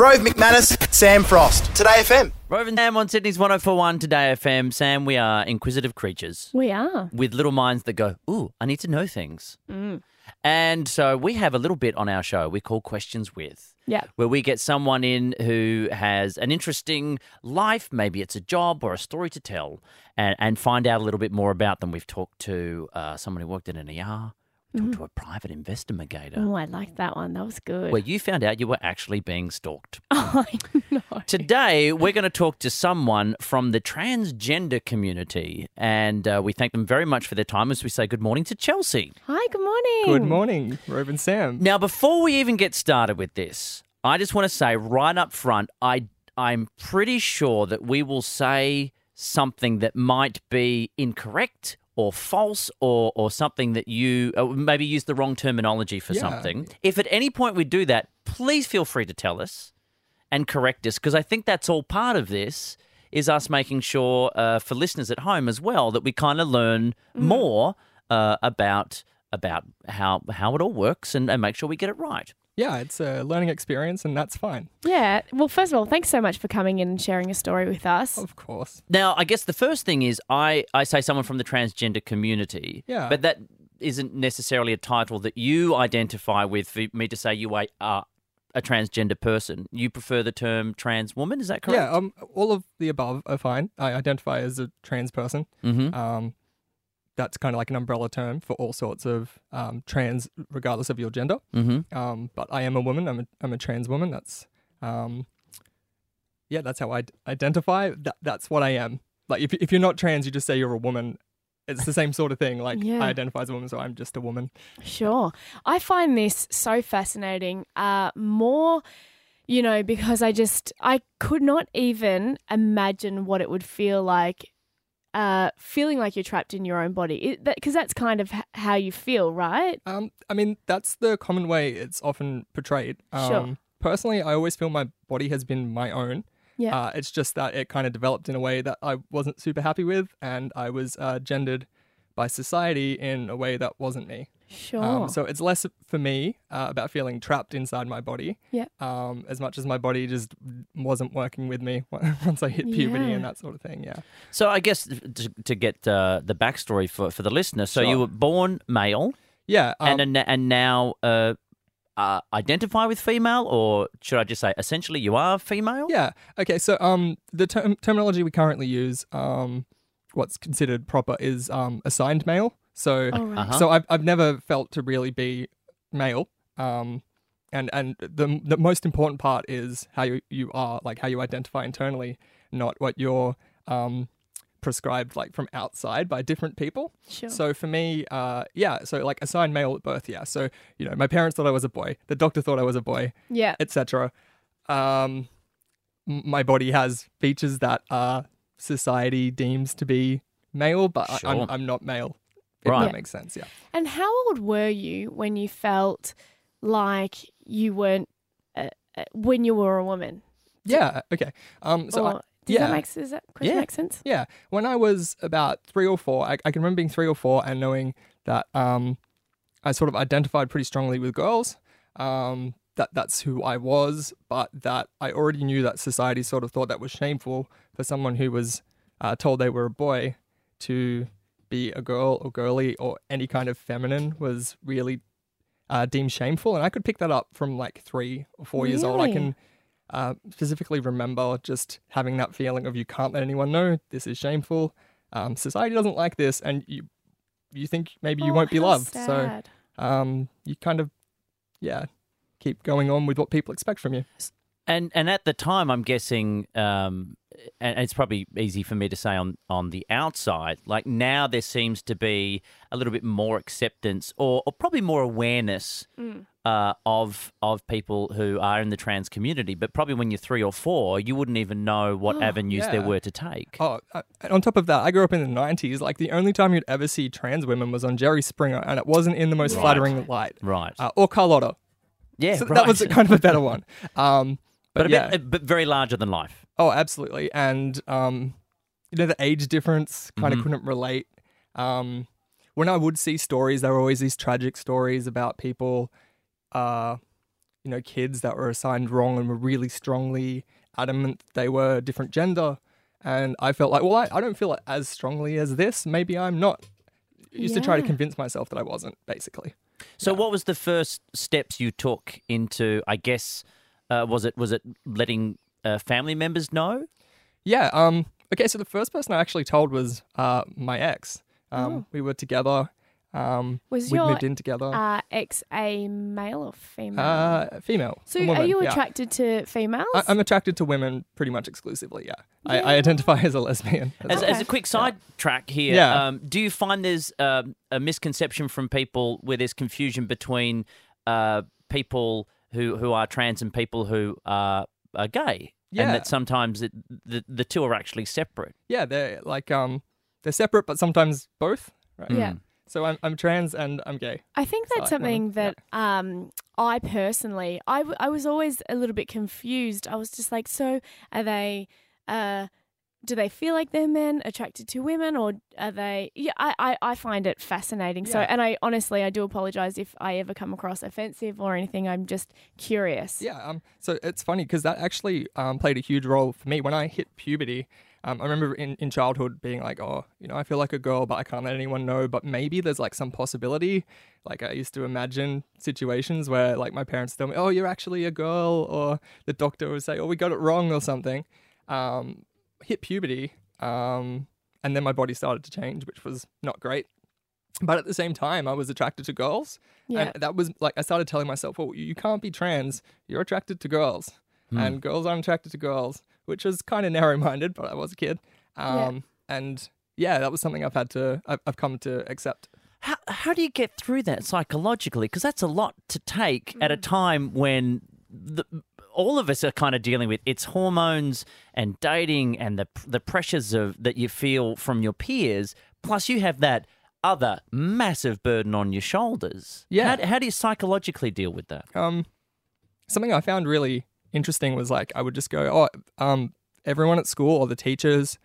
Rove McManus, Sam Frost. Today FM. Rove and Sam on Sydney's 104.1 Today FM. Sam, we are inquisitive creatures. We are. With little minds that go, ooh, I need to know things. Mm. And so we have a little bit on our show we call Questions With. Yeah. Where we get someone in who has an interesting life, maybe it's a job or a story to tell, and find out a little bit more about them. We've talked to someone who worked in an ER. Talk to a private investigator. Oh, I like that one. That was good. Where you found out you were actually being stalked. Oh, I know. Today, we're going to talk to someone from the transgender community, and we thank them very much for their time as we say good morning to Chelsea. Hi, good morning. Good morning, Rove and Sam. Now, before we even get started with this, I just want to say right up front, I'm pretty sure that we will say something that might be incorrect or false, or something that you maybe use the wrong terminology for something. If at any point we do that, please feel free to tell us and correct us, because I think that's all part of this is us making sure for listeners at home as well that we kind of learn more about how it all works and make sure we get it right. Yeah, it's a learning experience and that's fine. Yeah. Well, first of all, thanks so much for coming in and sharing your story with us. Of course. Now, I guess the first thing is I say someone from the transgender community. Yeah. But that isn't necessarily a title that you identify with for me to say you are a transgender person. You prefer the term trans woman, is that correct? Yeah, all of the above are fine. I identify as a trans person. Mm-hmm. That's kind of like an umbrella term for all sorts of trans, regardless of your gender. Mm-hmm. But I am a woman. I'm a trans woman. That's, that's how I identify. That's what I am. Like if you're not trans, you just say you're a woman. It's the same sort of thing. Like I identify as a woman, so I'm just a woman. Sure. I find this so fascinating. Because I could not even imagine what it would feel like feeling like you're trapped in your own body, because that's kind of how you feel, right? I mean, that's the common way it's often portrayed. Sure. Personally, I always feel my body has been my own. Yeah. It's just that it kind of developed in a way that I wasn't super happy with, and I was gendered by society in a way that wasn't me. Sure. So it's less for me about feeling trapped inside my body. Yeah. As much as my body just wasn't working with me once I hit puberty and that sort of thing. Yeah. So I guess to get the backstory for the listener, so you were born male. Yeah. And now identify with female, or should I just say essentially you are female? Yeah. Okay. So the terminology we currently use. What's considered proper is assigned male. So I've never felt to really be male. And the most important part is how you are, like how you identify internally, not what you're prescribed like from outside by different people. Sure. So for me, so like assigned male at birth, So, my parents thought I was a boy. The doctor thought I was a boy, etc. My body has features that are... society deems to be male, but I'm not male. Right. That makes sense, yeah. And how old were you when you felt like you weren't when you were a woman? Yeah, okay. Does that make sense? Yeah. When I was about 3 or 4, I can remember being 3 or 4 and knowing that I sort of identified pretty strongly with girls. That's who I was, but that I already knew that society sort of thought that was shameful for someone who was told they were a boy to be a girl or girly or any kind of feminine was really deemed shameful. And I could pick that up from like 3 or 4 years old. I can specifically remember just having that feeling of you can't let anyone know, this is shameful. Society doesn't like this and you think maybe you won't be loved. Sad. So you kind of, keep going on with what people expect from you. And at the time, I'm guessing, and it's probably easy for me to say on the outside, like now there seems to be a little bit more acceptance or probably more awareness of people who are in the trans community. But probably when you're 3 or 4, you wouldn't even know what avenues there were to take. Oh, on top of that, I grew up in the 90s. Like the only time you'd ever see trans women was on Jerry Springer, and it wasn't in the most flattering light. Right. Or Carlotta. Yeah, so that was kind of a better one. But very larger than life. Oh, absolutely. And, the age difference kind of couldn't relate. When I would see stories, there were always these tragic stories about people you know, kids that were assigned wrong and were really strongly adamant they were a different gender. And I felt like, well, I don't feel it as strongly as this. Maybe I'm not. I used to try to convince myself that I wasn't, basically. So what was the first steps you took into, I guess, was it letting family members know? Yeah. Okay, so the first person I actually told was my ex. We were together. We moved in together. Ex a male or female? Female. So are you attracted to females? I'm attracted to women pretty much exclusively, yeah. I identify as a lesbian. As a quick side track here, do you find there's a misconception from people where there's confusion between people who are trans and people who are gay? Yeah. And that sometimes the two are actually separate. Yeah, they're like they're separate but sometimes both, right? Yeah. So I'm trans and I'm gay. I think that's something that I personally, I was always a little bit confused. I was just like, so are they, do they feel like they're men attracted to women or are they, I find it fascinating. Yeah. So, and I honestly, I do apologise if I ever come across offensive or anything. I'm just curious. Yeah. So it's funny because that actually played a huge role for me when I hit puberty. I remember in childhood being like, oh, you know, I feel like a girl, but I can't let anyone know. But maybe there's like some possibility. Like I used to imagine situations where like my parents tell me, oh, you're actually a girl, or the doctor would say, oh, we got it wrong or something. Hit puberty. And then my body started to change, which was not great. But at the same time, I was attracted to girls. Yeah. And that was like, I started telling myself, well, you can't be trans. You're attracted to girls. And girls aren't attracted to girls, which was kind of narrow-minded, but I was a kid. And, yeah, that was something I've come to accept. How do you get through that psychologically? Because that's a lot to take at a time when all of us are kind of dealing with. It's hormones and dating and the pressures that you feel from your peers, plus you have that other massive burden on your shoulders. Yeah. How do you psychologically deal with that? Something I found really interesting was like I would just go, everyone at school or the teachers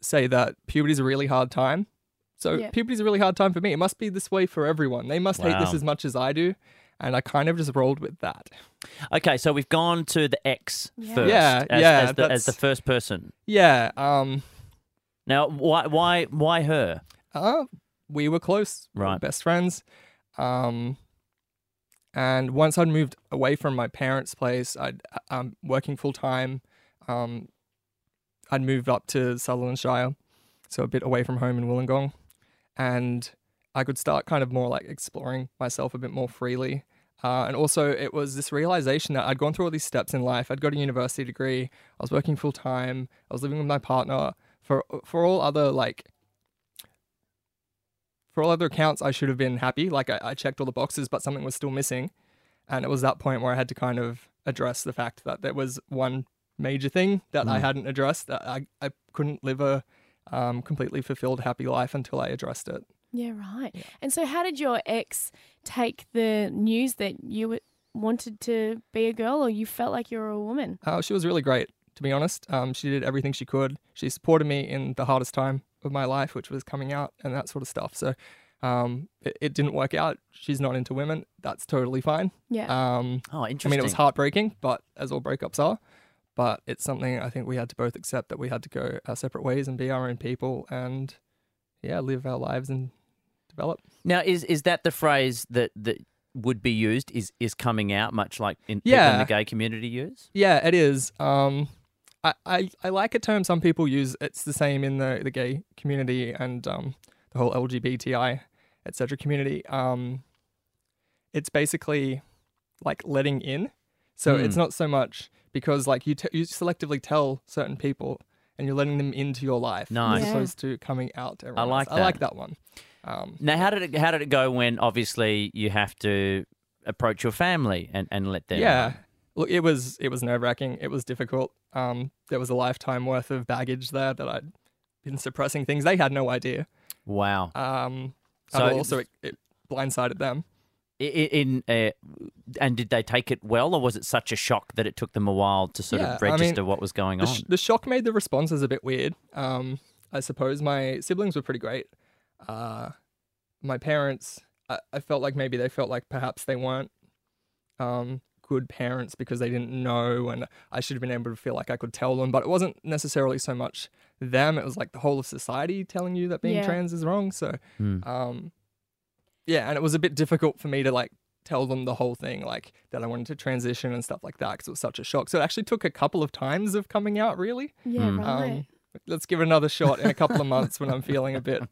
say that puberty's a really hard time. So puberty's a really hard time for me. It must be this way for everyone. They must hate this as much as I do. And I kind of just rolled with that. Okay, so we've gone to the ex first as the first person. Yeah. Now, why her? We were close. Right. We were best friends. And once I'd moved away from my parents' place, I'd working full-time. I'd moved up to Sutherland Shire, so a bit away from home in Wollongong. And I could start kind of more like exploring myself a bit more freely. And also it was this realization that I'd gone through all these steps in life. I'd got a university degree. I was working full-time. I was living with my partner. For all other accounts, I should have been happy. Like I checked all the boxes, but something was still missing. And it was that point where I had to kind of address the fact that there was one major thing that I hadn't addressed, that I couldn't live a completely fulfilled, happy life until I addressed it. Yeah, right. Yeah. And so how did your ex take the news that you wanted to be a girl or you felt like you were a woman? She was really great, to be honest. She did everything she could. She supported me in the hardest time of my life, which was coming out and that sort of stuff. So it didn't work out. She's not into women. That's totally fine. Yeah. Interesting. I mean, it was heartbreaking, but as all breakups are. But it's something I think we had to both accept, that we had to go our separate ways and be our own people and, live our lives and develop. Now, is that the phrase that would be used, is coming out, much like people in the gay community use? Yeah, it is. I like a term some people use. It's the same in the gay community and the whole LGBTI, et cetera, community. It's basically like letting in. So it's not so much because like you selectively tell certain people and you're letting them into your life. Nice. As opposed to coming out to everyone else. I like that one. Now, how did it go when obviously you have to approach your family and let them in? Look, it was nerve-wracking. It was difficult. There was a lifetime worth of baggage there that I'd been suppressing things. They had no idea. Wow. So also it blindsided them. And did they take it well, or was it such a shock that it took them a while to sort of register what was going on? The shock made the responses a bit weird. I suppose my siblings were pretty great. My parents, I felt like maybe they felt like perhaps they weren't good parents because they didn't know, and I should have been able to feel like I could tell them. But it wasn't necessarily so much them. It was like the whole of society telling you that being trans is wrong. So, yeah, and it was a bit difficult for me to like tell them the whole thing, like that I wanted to transition and stuff like that, because it was such a shock. So it actually took a couple of times of coming out, really. Yeah, right. Let's give it another shot in a couple of months when I'm feeling a bit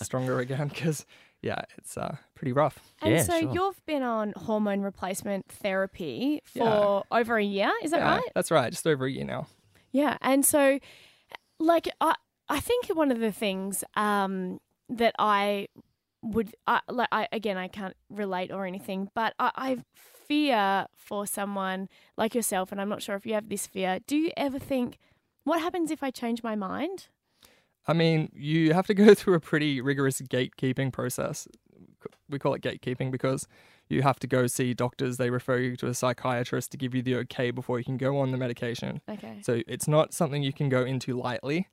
stronger again, because... yeah, it's pretty rough. And yeah, so you've been on hormone replacement therapy for over a year, is that right? That's right, just over a year now. Yeah, and so like I think one of the things that I would like, again, I can't relate or anything, but I fear for someone like yourself, and I'm not sure if you have this fear. Do you ever think, what happens if I change my mind? I mean, you have to go through a pretty rigorous gatekeeping process. We call it gatekeeping because you have to go see doctors. They refer you to a psychiatrist to give you the okay before you can go on the medication. Okay. So it's not something you can go into lightly.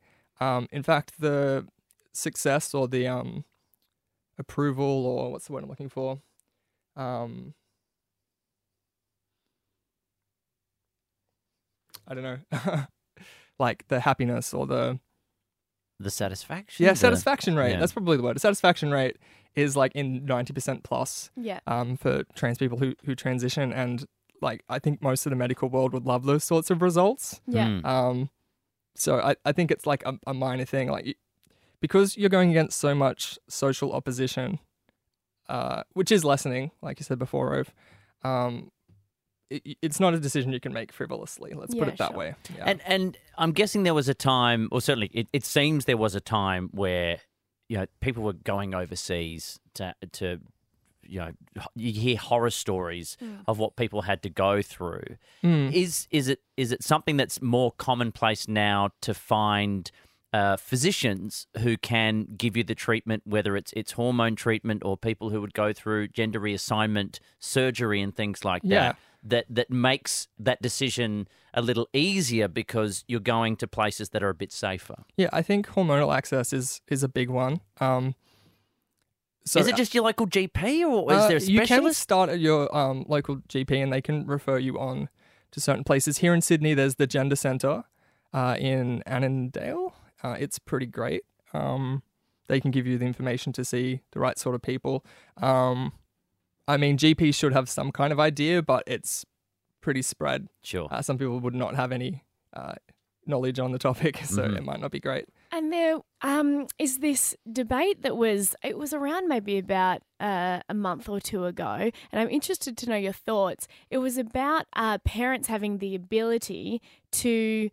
In fact, the success or the approval, or what's the word I'm looking for? I don't know. Like the happiness or the satisfaction? Yeah, satisfaction rate. Yeah. That's probably the word. The satisfaction rate is like in 90% plus for trans people who transition. And like I think most of the medical world would love those sorts of results. Yeah. So I think it's like a minor thing. Like because you're going against so much social opposition, which is lessening, like you said before, Rove, it's not a decision you can make frivolously. Let's put it that way. Yeah. And I'm guessing there was a time, or certainly it seems there was a time where, you know, people were going overseas to you know, you hear horror stories of what people had to go through. Is it something that's more commonplace now to find physicians who can give you the treatment, whether it's hormone treatment or people who would go through gender reassignment surgery and things like that? That makes that decision a little easier because you're going to places that are a bit safer. Yeah, I think hormonal access is a big one. So is it just your local GP or is there a specialist? You can start at your local GP and they can refer you on to certain places. Here in Sydney, there's the Gender Centre in Annandale. It's pretty great. They can give you the information to see the right sort of people. I mean, GPs should have some kind of idea, but it's pretty spread. Sure. Some people would not have any knowledge on the topic, so it might not be great. And there is this debate it was around maybe about a month or two ago, and I'm interested to know your thoughts. It was about parents having the ability to...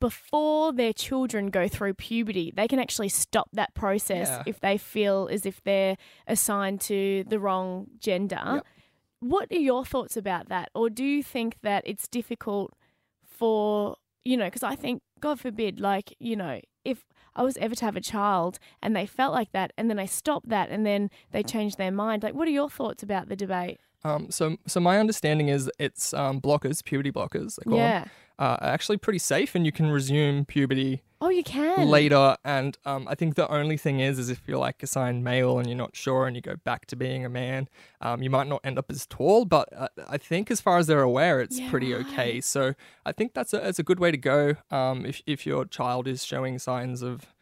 before their children go through puberty, they can actually stop that process if they feel as if they're assigned to the wrong gender. Yep. What are your thoughts about that? Or do you think that it's difficult for, you know, because I think, God forbid, like, you know, if I was ever to have a child and they felt like that and then I stopped that and then they changed their mind, like, what are your thoughts about the debate? So my understanding is it's blockers, puberty blockers, they call them. Are actually pretty safe, and you can resume puberty. Oh, you can later, and I think the only thing is if you're like assigned male and you're not sure, and you go back to being a man, you might not end up as tall. But I think, as far as they're aware, it's pretty okay. So I think that's a good way to go. If your child is showing signs of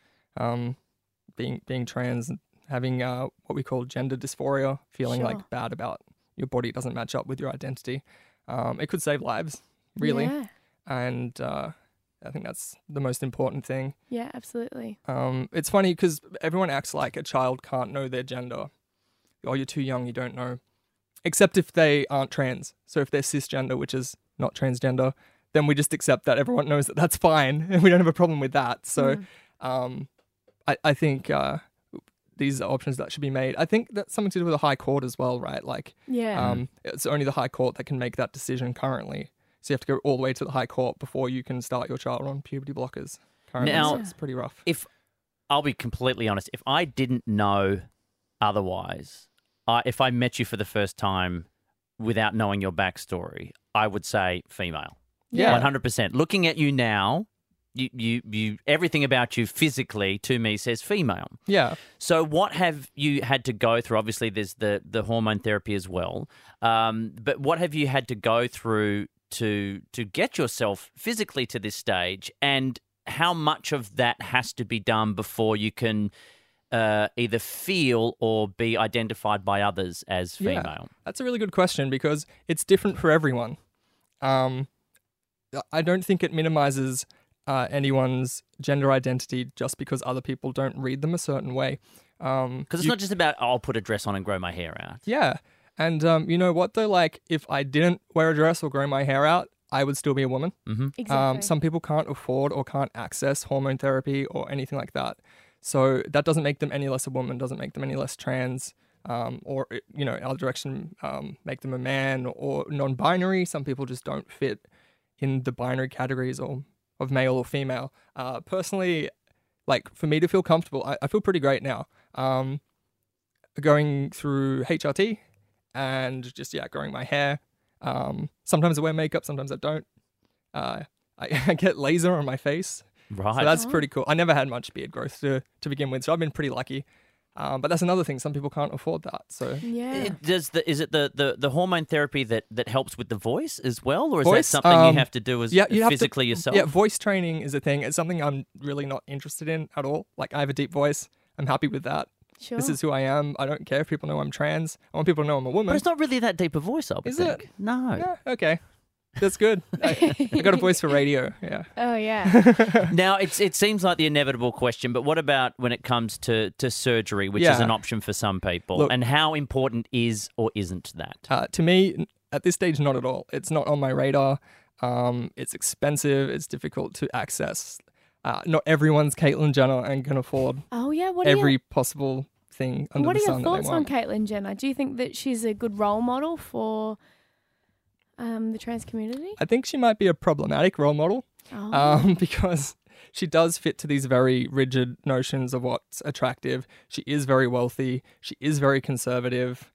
being trans and having what we call gender dysphoria, feeling like bad about your body doesn't match up with your identity, it could save lives, really. Yeah. And I think that's the most important thing. Yeah, absolutely. It's funny because everyone acts like a child can't know their gender. Oh, you're too young, you don't know. Except if they aren't trans. So if they're cisgender, which is not transgender, then we just accept that everyone knows that that's fine and we don't have a problem with that. So I think these are options that should be made. I think that's something to do with the High Court as well, right? Like, it's only the High Court that can make that decision currently. So you have to go all the way to the High Court before you can start your child on puberty blockers. Currently, now, so it's pretty rough. If I'll be completely honest, if I didn't know otherwise, if I met you for the first time without knowing your backstory, I would say female. Yeah. 100%. Looking at you now, You everything about you physically to me says female. Yeah. So what have you had to go through? Obviously, there's the hormone therapy as well. But what have you had to go through to get yourself physically to this stage? And how much of that has to be done before you can either feel or be identified by others as female? Yeah, that's a really good question because it's different for everyone. I don't think it minimises anyone's gender identity just because other people don't read them a certain way. Because it's not just about, I'll put a dress on and grow my hair out. Yeah. And you know what though? Like if I didn't wear a dress or grow my hair out, I would still be a woman. Mm-hmm. Exactly. Some people can't afford or can't access hormone therapy or anything like that. So that doesn't make them any less a woman, doesn't make them any less trans or, you know, other direction, make them a man or non-binary. Some people just don't fit in the binary categories or of male or female. Personally, like for me to feel comfortable, I feel pretty great now. Going through HRT and just, growing my hair. Sometimes I wear makeup, sometimes I don't. I get laser on my face. Right. So that's pretty cool. I never had much beard growth to begin with, so I've been pretty lucky. But that's another thing. Some people can't afford that. So yeah. Is it the hormone therapy that helps with the voice as well? Or is that something you have to do physically yourself? Yeah, voice training is a thing. It's something I'm really not interested in at all. Like I have a deep voice. I'm happy with that. Sure. This is who I am. I don't care if people know I'm trans. I want people to know I'm a woman. But it's not really that deep a voice, I think. Is it? No. Yeah, okay. That's good. I got a voice for radio. Yeah. Oh yeah. Now it seems like the inevitable question, but what about when it comes to surgery, which is an option for some people? Look, and how important is or isn't that? To me, at this stage, not at all. It's not on my radar. It's expensive. It's difficult to access. Not everyone's Caitlyn Jenner and can afford. Oh yeah. What every possible thing under the sun that they want. What are your thoughts on Caitlyn Jenner? Do you think that she's a good role model for the trans community? I think she might be a problematic role model because she does fit to these very rigid notions of what's attractive. She is very wealthy. She is very conservative.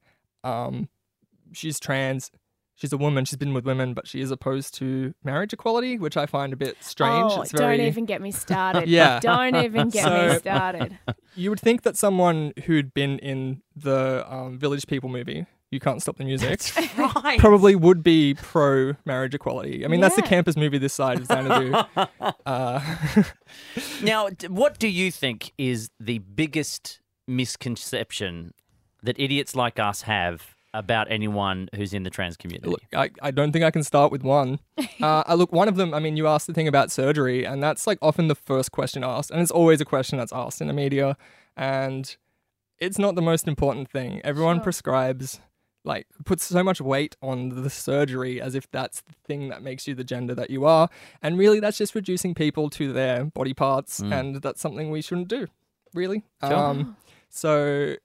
She's trans. She's a woman. She's been with women, but she is opposed to marriage equality, which I find a bit strange. Oh, don't even get me started. Yeah. Don't even get me started. You would think that someone who'd been in the Village People movie, You Can't Stop the Music, that's right, probably would be pro-marriage equality. I mean, that's the campus movie this side of Xanadu. Now, what do you think is the biggest misconception that idiots like us have about anyone who's in the trans community? Look, I don't think I can start with one. Look, one of them, I mean, you asked the thing about surgery, and that's like often the first question asked, and it's always a question that's asked in the media, and it's not the most important thing. Everyone prescribes... like puts so much weight on the surgery as if that's the thing that makes you the gender that you are. And really that's just reducing people to their body parts and that's something we shouldn't do, really. Sure. So,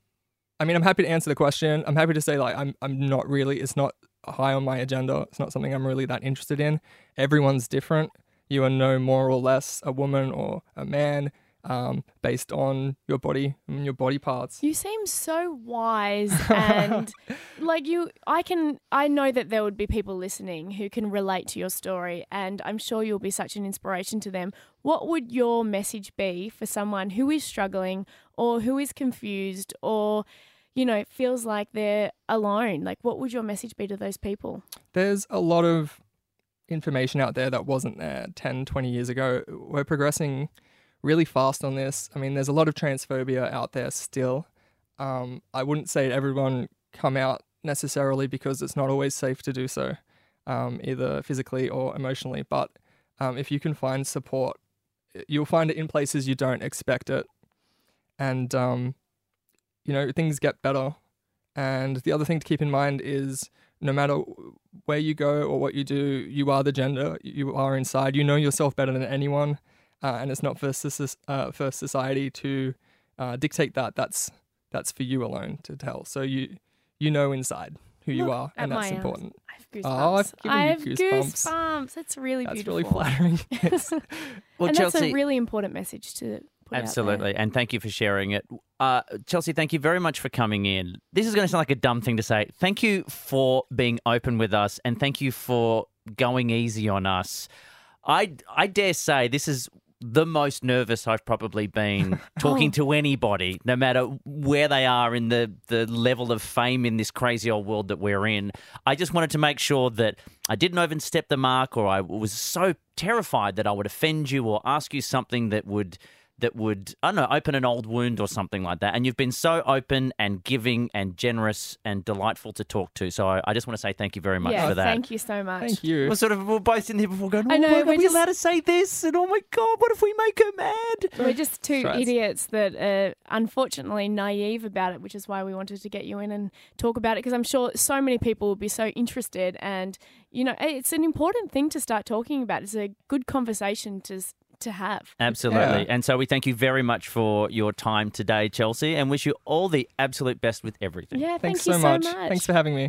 I mean, I'm happy to answer the question. I'm happy to say like I'm not really, it's not high on my agenda. It's not something I'm really that interested in. Everyone's different. You are no more or less a woman or a man. Based on your body and your body parts. You seem so wise and like I know that there would be people listening who can relate to your story and I'm sure you'll be such an inspiration to them. What would your message be for someone who is struggling or who is confused or, you know, feels like they're alone? Like what would your message be to those people? There's a lot of information out there that wasn't there 10, 20 years ago. We're progressing really fast on this. I mean, there's a lot of transphobia out there still. I wouldn't say everyone come out necessarily because it's not always safe to do so, either physically or emotionally. But if you can find support, you'll find it in places you don't expect it. And, you know, things get better. And the other thing to keep in mind is no matter where you go or what you do, you are the gender you are inside. You know yourself better than anyone. And it's not for society to dictate that. That's for you alone to tell. So you know inside who you are, and that's important. I have goosebumps. Oh, I have goosebumps. That's really beautiful. That's really flattering. Well, and Chelsea, that's a really important message to put out there. And thank you for sharing it. Chelsea, thank you very much for coming in. This is going to sound like a dumb thing to say. Thank you for being open with us, and thank you for going easy on us. I dare say this is the most nervous I've probably been talking to anybody, no matter where they are in the level of fame in this crazy old world that we're in. I just wanted to make sure that I didn't overstep the mark, or I was so terrified that I would offend you or ask you something that would, I don't know, open an old wound or something like that. And you've been so open and giving and generous and delightful to talk to. So I just want to say thank you very much for that. Thank you so much. Thank you. We're both sitting here before going, are we allowed to say this? And oh my God, what if we make her mad? We're just two idiots that are unfortunately naive about it, which is why we wanted to get you in and talk about it, because I'm sure so many people will be so interested. And, you know, it's an important thing to start talking about. It's a good conversation to have. Absolutely. Yeah. And so we thank you very much for your time today, Chelsea, and wish you all the absolute best with everything. Yeah, thank you so much. Thanks for having me.